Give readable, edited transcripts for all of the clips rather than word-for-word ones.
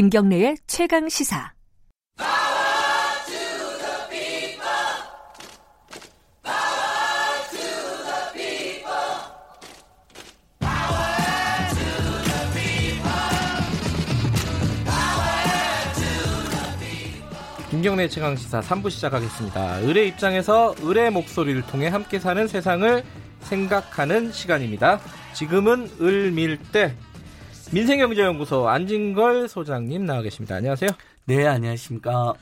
김경래의 최강시사. 김경래 최강시사 3부 시작하겠습니다. 을의 입장에서 을의 목소리를 통해 함께 사는 세상을 생각하는 시간입니다. 지금은 을밀 때 민생경제연구소 안진걸 소장님 나와 계십니다. 안녕하세요. 네, 안녕하십니까.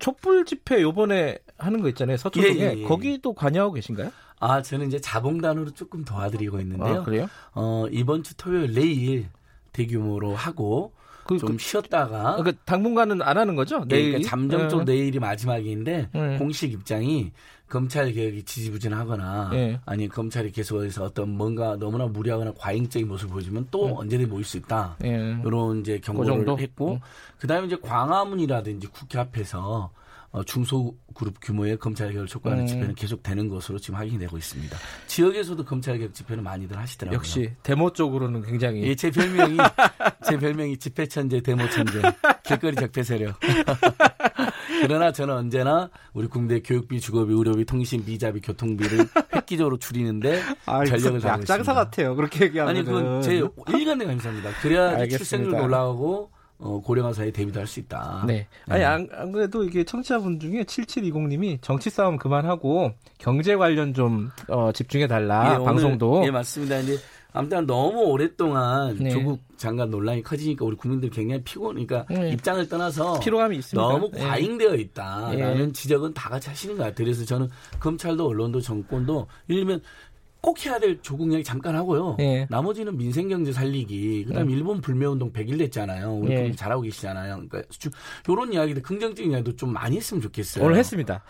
촛불 집회 요번에 하는 거 있잖아요. 서초 쪽에. 예. 거기도 관여하고 계신가요? 아, 저는 이제 자봉단으로 조금 도와드리고 있는데요. 아, 그래요? 이번 주 토요일 내일 대규모로 하고 좀 쉬었다가 그러니까 당분간은 안 하는 거죠? 내일? 그러니까 잠정적 내일이 마지막인데 공식 입장이 검찰 개혁이 지지부진하거나 아니 검찰이 계속해서 어떤 뭔가 너무나 무리하거나 과잉적인 모습을 보여주면 또 언제든 모일 수 있다. 이런 이제 경고를 그 했고 그다음에 이제 광화문이라든지 국회 앞에서 중소그룹 규모의 검찰개혁을 촉구하는 집회는 계속되는 것으로 지금 확인되고 있습니다. 지역에서도 검찰개혁 집회는 많이들 하시더라고요. 역시 데모 쪽으로는 굉장히. 예, 제 별명이 집회천재, 데모천재, 길거리 적폐세력. 그러나 저는 언제나 우리 국내 교육비, 주거비, 의료비, 통신비, 이자비, 교통비를 획기적으로 줄이는데 전력을 다하고 있습니다. 약장사 같아요. 그렇게 얘기하면. 아니, 그건 제 일관된 감사입니다. 그래야 출생률도 올라가고 고령화 사회에 대비도 할 수 있다. 네. 아니, 안 그래도 이게 청취자분 중에 7720님이 정치 싸움 그만하고 경제 관련 좀 집중해달라. 예, 방송도. 오늘, 예, 맞습니다. 근데 아무튼 너무 오랫동안 조국 장관 논란이 커지니까 우리 국민들 굉장히 피곤하니까 입장을 떠나서 피로감이 있습니다. 너무 과잉되어 있다라는 지적은 다 같이 하시는 것 같아요. 그래서 저는 검찰도 언론도 정권도 예를 들면 꼭 해야 될 조국 얘기 잠깐 하고요. 예. 나머지는 민생경제 살리기. 그다음에 일본 불매운동 100일 됐잖아요. 우리 잘하고 계시잖아요. 그러니까 이런 이야기들 긍정적인 이야기도 좀 많이 했으면 좋겠어요. 오늘 했습니다.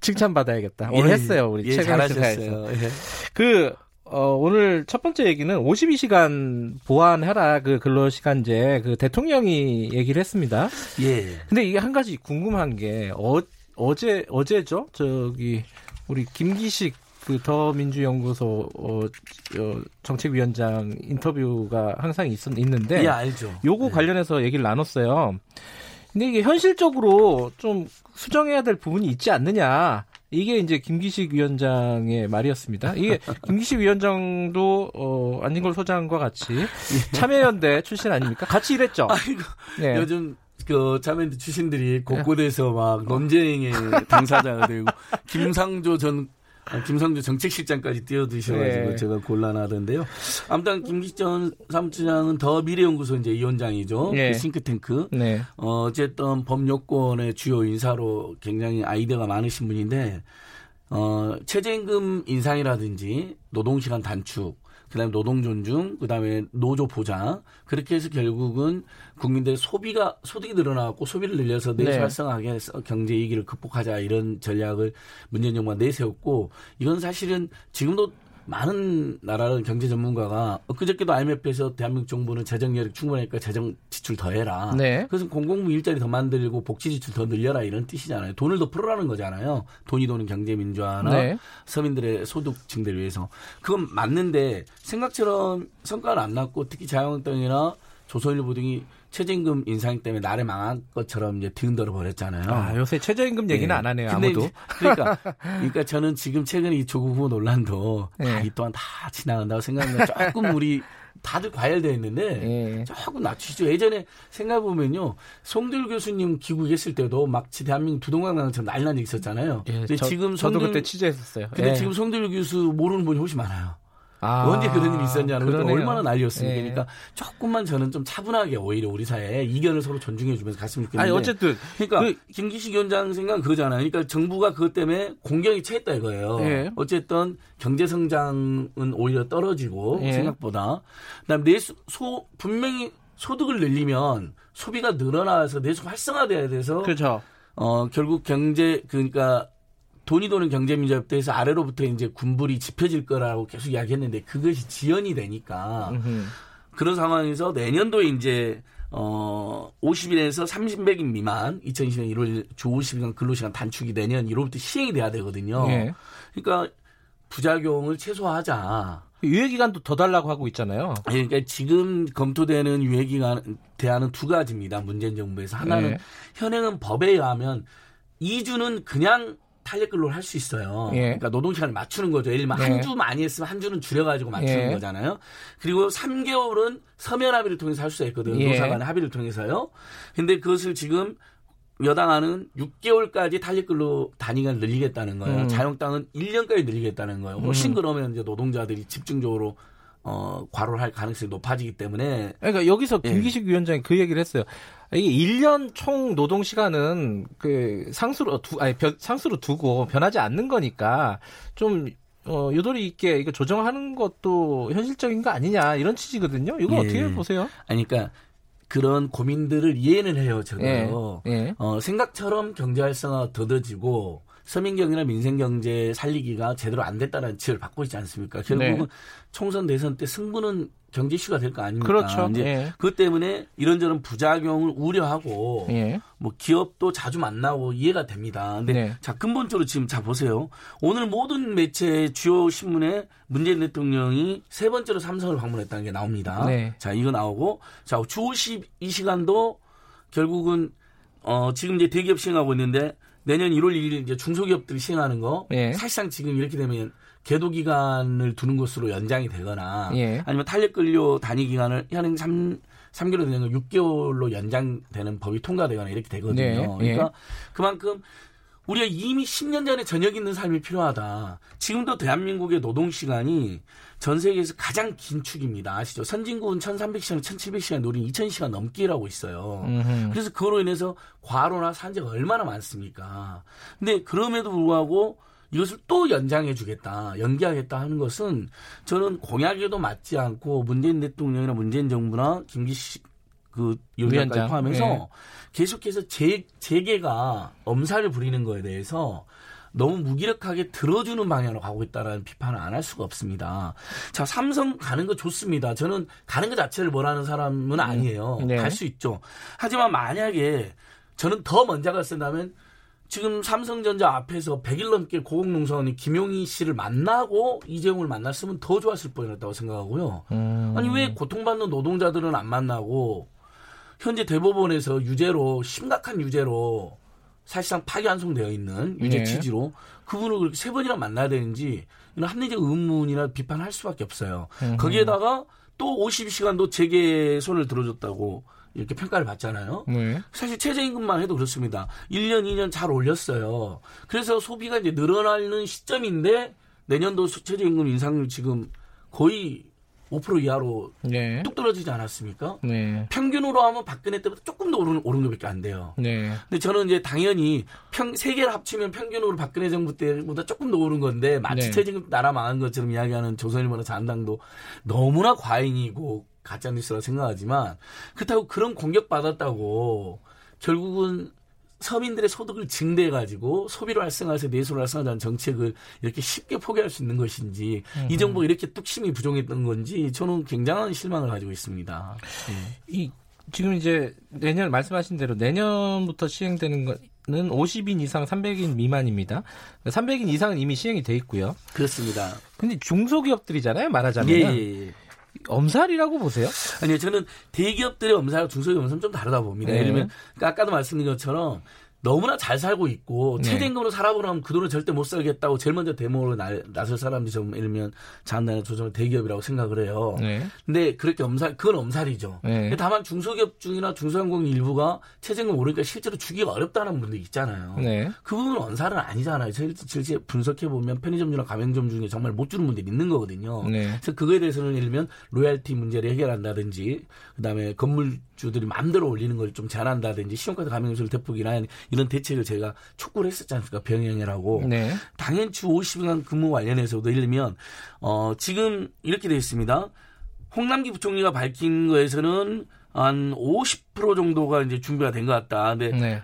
칭찬받아야겠다. 오늘 했어요. 우리 잘하셨어요. 오늘 첫 번째 얘기는 52시간 보완해라. 그 근로시간제. 그 대통령이 얘기를 했습니다. 예. 근데 이게 한 가지 궁금한 게 어제죠? 저기 우리 김기식 그 더민주연구소 정책위원장 인터뷰가 항상 있는데, 예, 알죠. 요거 관련해서 얘기를 나눴어요. 근데 이게 현실적으로 좀 수정해야 될 부분이 있지 않느냐. 이게 이제 김기식 위원장의 말이었습니다. 이게 김기식 위원장도 안진걸 소장과 같이 참여연대 출신 아닙니까? 같이 일했죠. 아이고, 네. 요즘 그 참여연대 출신들이 곳곳에서 막 논쟁의 당사자가 되고 김성주 정책실장까지 뛰어드셔가지고 제가 곤란하던데요. 아무튼 김기식 전 사무처장은 더 미래연구소 이제 위원장이죠. 그 싱크탱크. 네. 어쨌든 범여권의 주요 인사로 굉장히 아이디어가 많으신 분인데 최저임금 인상이라든지 노동시간 단축, 그다음에 노동 존중, 그다음에 노조 보장 그렇게 해서 결국은 국민들의 소득이 늘어나고 소비를 늘려서 내수 활성화하게 해서 경제 위기를 극복하자 이런 전략을 문재인 정부가 내세웠고 이건 사실은 지금도 많은 나라는 경제 전문가가 엊그저께도 IMF에서 대한민국 정부는 재정 여력 충분하니까 재정 지출 더 해라. 네. 그래서 공공부 일자리 더 만들고 복지 지출 더 늘려라 이런 뜻이잖아요. 돈을 더 풀어라는 거잖아요. 돈이 도는 경제 민주화나 서민들의 소득 증대를 위해서. 그건 맞는데 생각처럼 성과는 안 났고 특히 자유한국당이나 조선일보 등이 최저임금 인상 때문에 나를 망한 것처럼 이제 뒤흔들어 버렸잖아요. 아, 요새 최저임금 얘기는 안 하네요. 아무도. 그러니까 저는 지금 최근에 이 조국 후보 논란도 이 또한 다 지나간다고 생각합니다. 조금 우리 다들 과열되어 있는데 조금 낮추시죠. 예전에 생각해보면요. 송두율 교수님 귀국했을 때도 막지 대한민국 두동강당처럼 난리난 얘기 있었잖아요. 예, 근데 지금 저도 그때 취재했었어요. 근데 지금 송두율 교수 모르는 분이 훨씬 많아요. 언제 그런 일이 있었냐는 것도 얼마나 난리였습니까? 그러니까 조금만 저는 좀 차분하게 오히려 우리 사회에 이견을 서로 존중해주면서 갔으면 좋겠는데. 아니 어쨌든 그러니까 그 김기식 위원장 생각은 그거잖아요. 그러니까 정부가 그것 때문에 공경이 처했다 이거예요. 어쨌든 경제 성장은 오히려 떨어지고 생각보다. 그다음 분명히 소득을 늘리면 소비가 늘어나서 내수 활성화돼야 돼서. 그렇죠. 결국 그러니까. 돈이 도는 경제민주화부터 해서 아래로부터 이제 군불이 짚혀질 거라고 계속 이야기했는데 그것이 지연이 되니까 그런 상황에서 내년도에 이제 50일에서 300일 미만 2020년 1월 주 50일간 근로시간 단축이 내년 1월부터 시행이 돼야 되거든요. 그러니까 부작용을 최소화하자. 유예기간도 더 달라고 하고 있잖아요. 그러니까 지금 검토되는 유예기간 대안은 두 가지입니다. 문재인 정부에서. 하나는 예. 현행은 법에 의하면 2주는 그냥 탄력근로를 할 수 있어요. 예. 그러니까 노동시간을 맞추는 거죠. 예를 들면 예. 한 주 많이 했으면 한 주는 줄여가지고 맞추는 예. 거잖아요. 그리고 3개월은 서면 합의를 통해서 할 수가 있거든요. 예. 노사 간의 합의를 통해서요. 그런데 그것을 지금 여당안은 6개월까지 탄력근로 단위간 늘리겠다는 거예요. 자영당은 1년까지 늘리겠다는 거예요. 훨씬 그러면 이제 노동자들이 집중적으로 과로를 할 가능성이 높아지기 때문에. 그러니까 여기서 김기식 예. 위원장이 그 얘기를 했어요. 이게 1년 총 노동 시간은 그 상수로 두고 변하지 않는 거니까 좀 요도리 있게 이거 조정하는 것도 현실적인 거 아니냐 이런 취지거든요. 이건 예. 어떻게 보세요? 아니, 그러니까 그런 고민들을 이해는 해요, 저도요. 예. 예. 생각처럼 경제 활성화가 더뎌지고 서민경제나 민생경제 살리기가 제대로 안 됐다는 지적을 받고 있지 않습니까? 결국은 네. 총선 대선 때 승부는 경제 이슈가 될 거 아닙니까? 그렇죠. 이제 예. 그것 때문에 이런저런 부작용을 우려하고 예. 뭐 기업도 자주 만나고 이해가 됩니다. 근데 네. 자, 근본적으로 지금 자 보세요. 오늘 모든 매체의 주요 신문에 문재인 대통령이 세 번째로 삼성을 방문했다는 게 나옵니다. 네. 자, 이거 나오고 자, 주 52시간도 결국은 지금 이제 대기업 시행하고 있는데 내년 1월 1일 이제 중소기업들이 시행하는 거 예. 사실상 지금 이렇게 되면 계도 기간을 두는 것으로 연장이 되거나 예. 아니면 탄력근로 단위 기간을 현행 3개월로 되는 거 6개월로 연장되는 법이 통과되거나 이렇게 되거든요. 예. 그러니까 그만큼 우리가 이미 10년 전에 저녁 있는 삶이 필요하다. 지금도 대한민국의 노동시간이 전 세계에서 가장 긴 축입니다. 아시죠? 선진국은 1300시간, 1700시간 노린 2000시간 넘게 일하고 있어요. 그래서 그거로 인해서 과로나 산재가 얼마나 많습니까? 근데 그럼에도 불구하고 이것을 또 연장해주겠다, 연기하겠다 하는 것은 저는 공약에도 맞지 않고 문재인 대통령이나 문재인 정부나 김기식 그 위원장까지 포함해서 네. 계속해서 재계가 엄살을 부리는 거에 대해서 너무 무기력하게 들어주는 방향으로 가고 있다는 비판을 안 할 수가 없습니다. 자, 삼성 가는 거 좋습니다. 저는 가는 것 자체를 뭐라는 사람은 아니에요. 네. 갈 수 있죠. 하지만 만약에 저는 더 먼저 갔다면 지금 삼성전자 앞에서 100일 넘게 고공농성원인 김용희 씨를 만나고 이재용을 만났으면 더 좋았을 뻔했다고 생각하고요. 아니, 왜 고통받는 노동자들은 안 만나고 현재 대법원에서 유죄로 심각한 유죄로 사실상 파기환송되어 있는 유죄 취지로 예. 그분을 그렇게 세 번이나 만나야 되는지 이런 합리적 의문이나 비판할 수밖에 없어요. 거기에다가 또 50시간도 재계 손을 들어줬다고 이렇게 평가를 받잖아요. 네. 사실 최저임금만 해도 그렇습니다. 1년, 2년 잘 올렸어요. 그래서 소비가 이제 늘어나는 시점인데 내년도 최저임금 인상률 지금 거의 5% 이하로 네. 뚝 떨어지지 않았습니까? 네. 평균으로 하면 박근혜 때보다 조금 더 오른 것밖에 안 돼요. 네. 근데 저는 이제 당연히 세 개를 합치면 평균으로 박근혜 정부 때보다 조금 더 오른 건데 마치 네. 최저임금 나라 망한 것처럼 이야기하는 조선일보나 자한당도 너무나 과잉이고 가짜뉴스라고 생각하지만 그렇다고 그런 공격받았다고 결국은 서민들의 소득을 증대해가지고 소비를 활성화해서 내수를 활성화하자는 정책을 이렇게 쉽게 포기할 수 있는 것인지 이 정부가 이렇게 뚝심이 부족했던 건지 저는 굉장한 실망을 가지고 있습니다. 지금 이제 내년 말씀하신 대로 내년부터 시행되는 건 50인 이상 300인 미만입니다. 300인 이상은 이미 시행이 돼 있고요. 그렇습니다. 근데 중소기업들이잖아요, 말하자면. 예. 엄살이라고 보세요? 아니요, 저는 대기업들의 엄살과 중소기업 엄살은 좀 다르다 봅니다. 예를 들면 아까도 말씀드린 것처럼 너무나 잘 살고 있고 최저임금으로 살아보라면 그 돈을 절대 못 살겠다고 제일 먼저 데모로 나설 사람들이 좀 예를 들면 자한당이나 조선 대기업이라고 생각을 해요. 근데 그렇게 그건 엄살이죠. 다만 중소기업 중이나 중소상공인 일부가 최저임금 오르니까 실제로 주기가 어렵다는 분들이 있잖아요. 그 부분은 엄살은 아니잖아요. 실제 분석해 보면 편의점주나 가맹점 중에 정말 못 주는 분들이 있는 거거든요. 그래서 그거에 대해서는 예를 들면 로얄티 문제를 해결한다든지 그다음에 건물주들이 마음대로 올리는 걸 좀 제한한다든지 신용카드 가맹점수를 대폭이나 이런 대책을 제가 촉구를 했었지 않습니까? 병행이라고. 네. 당연 주 50일간 근무 관련해서도 예를 들면 지금 이렇게 되어 있습니다. 홍남기 부총리가 밝힌 거에서는 한 50% 정도가 이제 준비가 된 것 같다. 근데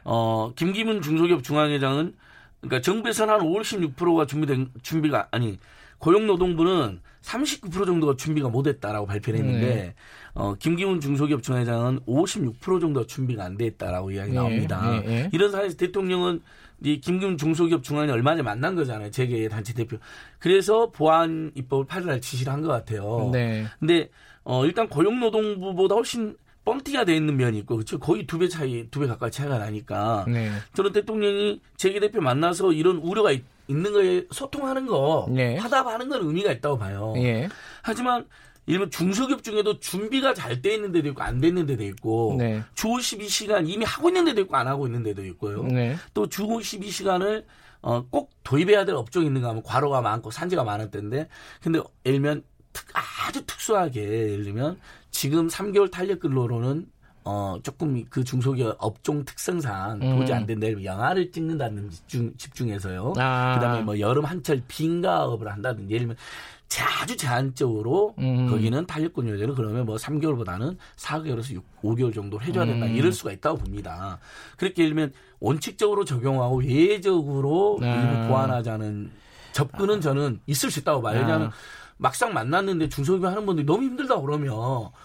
김기문 중소기업 중앙회장은 그러니까 정부에서는 한 56%가 준비가 아니 고용노동부는 39% 정도가 준비가 못했다라고 발표를 했는데 네. 김기문 중소기업 전회장은 56% 정도가 준비가 안 돼 있다라고 이야기 나옵니다. 네. 네. 이런 사안에서 대통령은 이 김기문 중소기업 중앙이 얼마 전에 만난 거잖아요. 재계 단체 대표. 그래서 보안 입법을 8일날 지시를 한 것 같아요. 네. 근데 일단 고용노동부보다 훨씬 뻥튀기가 돼 있는 면이 있고, 그렇죠? 거의 두 배 가까이 차이가 나니까. 네. 저는 대통령이 재계 대표 만나서 이런 우려가 있는 거에 소통하는 거, 네. 화답하는 건 의미가 있다고 봐요. 네. 하지만 일본 중소기업 중에도 준비가 잘 돼 있는 데도 있고 안 돼 있는 데도 있고 네. 주 12시간 이미 하고 있는 데도 있고 안 하고 있는 데도 있고요. 네. 또 주 12시간을 꼭 도입해야 될 업종이 있는가 하면 과로가 많고 산재가 많을 텐데, 근데 예를 들면 아주 특수하게 예를 들면 지금 3개월 탄력 근로로는 조금 그 중소기업 업종 특성상 도저히 안 된다. 영화를 찍는다든지 집중해서요. 아. 그다음에 뭐 여름 한철 빙가업을 한다든지 예를 들면 아주 제한적으로 거기는 탄력근 요제를 그러면 뭐 3개월보다는 4개월에서 5개월 정도로 해줘야 된다. 이럴 수가 있다고 봅니다. 그렇게 예를 들면 원칙적으로 적용하고 예외적으로 일부 보완하자는 접근은 저는 있을 수 있다고 봐요. 왜냐하면 막상 만났는데 중소기업 하는 분들이 너무 힘들다 그러면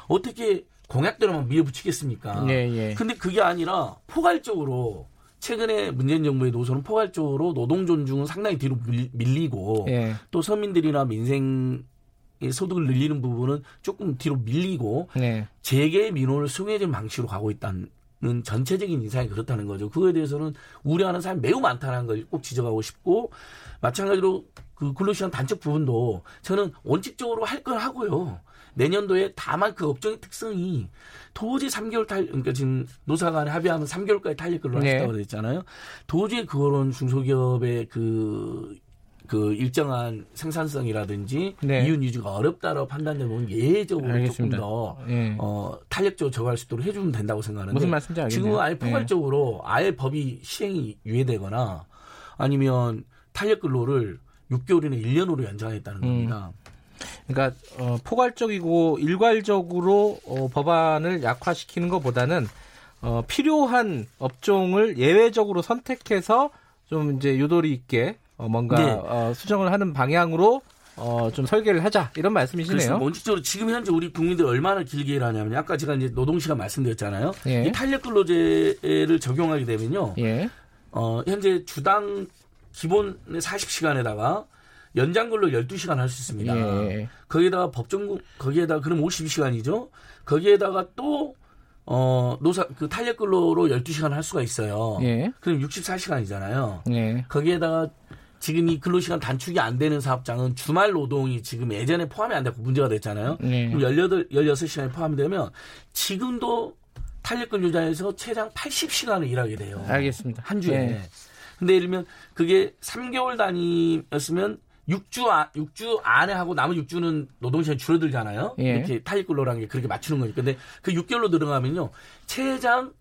어떻게 공약대로만 밀어붙이겠습니까? 예, 예. 근데 그게 아니라 포괄적으로 최근에 문재인 정부의 노선은 포괄적으로 노동 존중은 상당히 뒤로 밀리고 예. 또 서민들이나 민생의 소득을 늘리는 부분은 조금 뒤로 밀리고 예. 재계의 민원을 수용해주는 방식으로 가고 있다는 전체적인 인상이 그렇다는 거죠. 그거에 대해서는 우려하는 사람이 매우 많다는 걸 꼭 지적하고 싶고, 마찬가지로 그 근로시간 단축 부분도 저는 원칙적으로 할 건 하고요. 내년도에 다만 그 업종의 특성이 도저히 3개월 탄력, 그러니까 지금 노사 간에 합의하면 3개월까지 탄력 근로를 네. 하셨다고 그랬잖아요. 도저히 그런 중소기업의 그 일정한 생산성이라든지 네. 이윤 위주가 어렵다라고 판단되면 예외적으로 알겠습니다. 조금 더 네. 탄력적으로 저거할 수 있도록 해주면 된다고 생각하는데 무슨 말씀인지 알겠네요. 지금은 아예 포괄적으로 네. 아예 법이 시행이 유예되거나 아니면 탄력 근로를 6개월이나 1년으로 연장했다는 겁니다. 그러니까 포괄적이고 일괄적으로 법안을 약화시키는 것보다는 필요한 업종을 예외적으로 선택해서 좀 이제 유도리 있게 뭔가 네. 수정을 하는 방향으로 좀 설계를 하자 이런 말씀이시네요. 그래서 원칙적으로 지금 현재 우리 국민들이 얼마나 길게 일하냐면 아까 제가 이제 노동시간 말씀드렸잖아요. 예. 이 탄력근로제를 적용하게 되면요. 예. 현재 주당 기본 40시간에다가 연장근로 12시간 할 수 있습니다. 예. 거기에다가 거기에다가 그럼 52시간이죠. 거기에다가 또 그 탄력근로로 12시간 할 수가 있어요. 예. 그럼 64시간이잖아요. 예. 거기에다가 지금 이 근로시간 단축이 안 되는 사업장은 주말 노동이 지금 예전에 포함이 안 되고 문제가 됐잖아요. 예. 그럼 16시간이 포함되면 지금도 탄력근로자에서 최장 80시간을 일하게 돼요. 알겠습니다. 한 주에. 예. 근데 예를 들면 그게 3개월 단위였으면 6주 안에 하고 남은 6주는 노동시간이 줄어들잖아요. 예. 이렇게 탄력근로라는 게 그렇게 맞추는 거니까. 근데 그 6개월로 들어가면요. 최장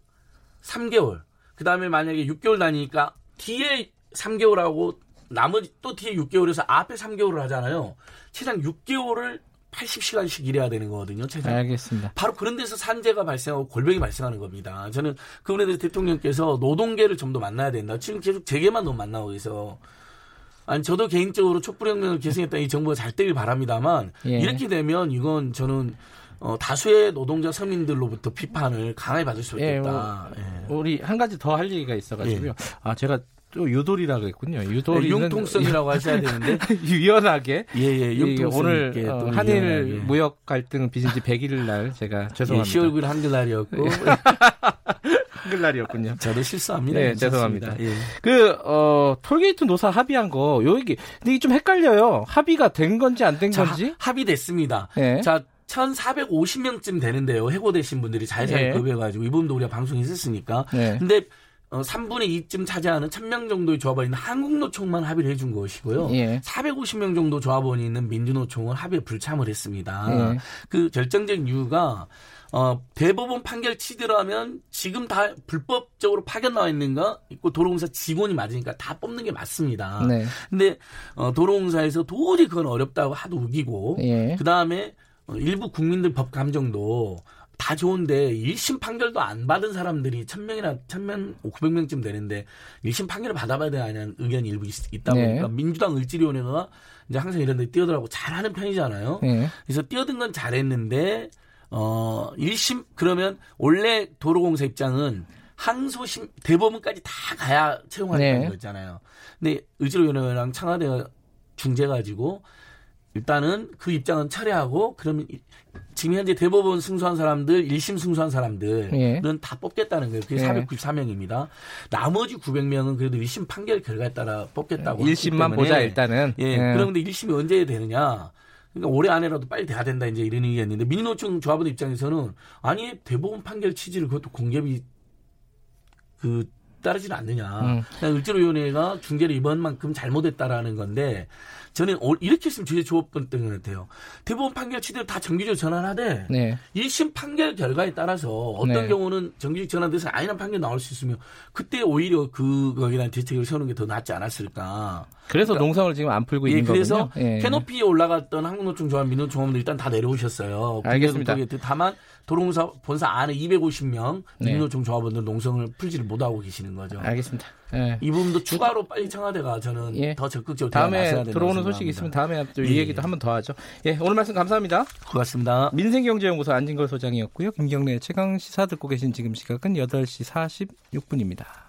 3개월. 그 다음에 만약에 6개월 단위니까 뒤에 3개월하고 나머지 또 뒤에 6개월에서 앞에 3개월을 하잖아요. 최장 6개월을 80시간씩 일해야 되는 거거든요. 최장. 알겠습니다. 바로 그런 데서 산재가 발생하고 골병이 발생하는 겁니다. 저는 그분에 대해서 대통령께서 노동계를 좀 더 만나야 된다. 지금 계속 재계만 너무 만나고 계셔서. 아니 저도 개인적으로 촛불혁명을 계승했다는 이 정부가 잘 되길 바랍니다만 예. 이렇게 되면 이건 저는 다수의 노동자 서민들로부터 비판을 강하게 받을 수 있겠다. 예. 우리 한 가지 더 할 얘기가 있어가지고요. 예. 아 제가 또 유돌이라고 그랬군요. 유돌이 융통성이라고 하셔야 되는데 유연하게 예예 융통성 오늘 있게 또 한일 유연하게. 무역 갈등 빚은지 100일 날 제가 죄송합니다. 예, 10월 9일 한글날이었고. 한글날이었군요. 저도 실수합니다. 네, 죄송합니다. 예. 톨게이트 노사 합의한 거, 근데 이게 좀 헷갈려요. 합의가 된 건지 안 된 건지? 합의됐습니다. 예. 자, 1,450명쯤 되는데요. 해고되신 분들이 자유자재 급여가지고 이 부분도 우리가 방송에 했었으니까. 예. 근데 3분의 2쯤 차지하는 1,000명 정도의 조합원이 있는 한국노총만 합의를 해준 것이고요. 예. 450명 정도 조합원이 있는 민주노총은 합의에 불참을 했습니다. 예. 그 결정적인 이유가 대법원 판결 치더라면 지금 다 불법적으로 파견 나와 있는가 있고 도로공사 직원이 맞으니까 다 뽑는 게 맞습니다. 네. 근데 도로공사에서 도저히 그건 어렵다고 하도 우기고 예. 그다음에 일부 국민들 법 감정도 다 좋은데 1심 판결도 안 받은 사람들이 1,000명이나 900명쯤 되는데 1심 판결을 받아봐야 되는 의견이 일부 있다 보니까 네. 민주당 을지로위원회가 이제 항상 이런 데 뛰어들라고 잘하는 편이잖아요. 네. 그래서 뛰어든 건 잘했는데 1심 그러면 원래 도로공사 입장은 항소심 대법원까지 다 가야 채용하는 네. 거였잖아요. 근데 을지로위원회랑 청와대가 중재가지고 일단은 그 입장은 철회하고 그러면 지금 현재 대법원 승소한 사람들 1심 승소한 사람들은 예. 다 뽑겠다는 거예요. 그게 예. 494명입니다. 나머지 900명은 그래도 1심 판결 결과에 따라 뽑겠다고. 1심만 보자 일단은. 예. 그런데 1심이 언제 되느냐. 그러니까 올해 안에라도 빨리 돼야 된다 이제 이런 얘기가 있는데 민노총 조합원 입장에서는 아니 대법원 판결 취지를 그것도 공개비 따르질 않느냐. 을지로위원회가 중재를 이번만큼 잘못했다라는 건데 저는 이렇게 했으면 제일 좋았던 것 같아요. 대법원 판결 취지를 다 정규직으로 전환하되 네. 1심 판결 결과에 따라서 어떤 네. 경우는 정규직 전환돼서 아니란 판결이 나올 수 있으면 그때 오히려 그거에 대한 대책을 세우는 게 더 낫지 않았을까. 그래서 그러니까, 농성을 지금 안 풀고 있는 거군요. 그래서 예. 캐노피에 올라갔던 한국노총 조합 민노총원들 일단 다 내려오셨어요. 알겠습니다. 다만 도로공사 본사 안에 250명 민노총 조합원들 농성을 풀지를 못하고 계시는 거죠. 알겠습니다. 예. 이 부분도 추가로 빨리 청와대가 저는 예. 더 적극적으로 다음에 들어오는 소식이 있으면 다음에 또 이 얘기도 한 번 더 하죠. 예, 오늘 말씀 감사합니다. 고맙습니다. 민생경제연구소 안진걸 소장이었고요. 김경래 최강시사 듣고 계신 지금 시각은 8시 46분입니다.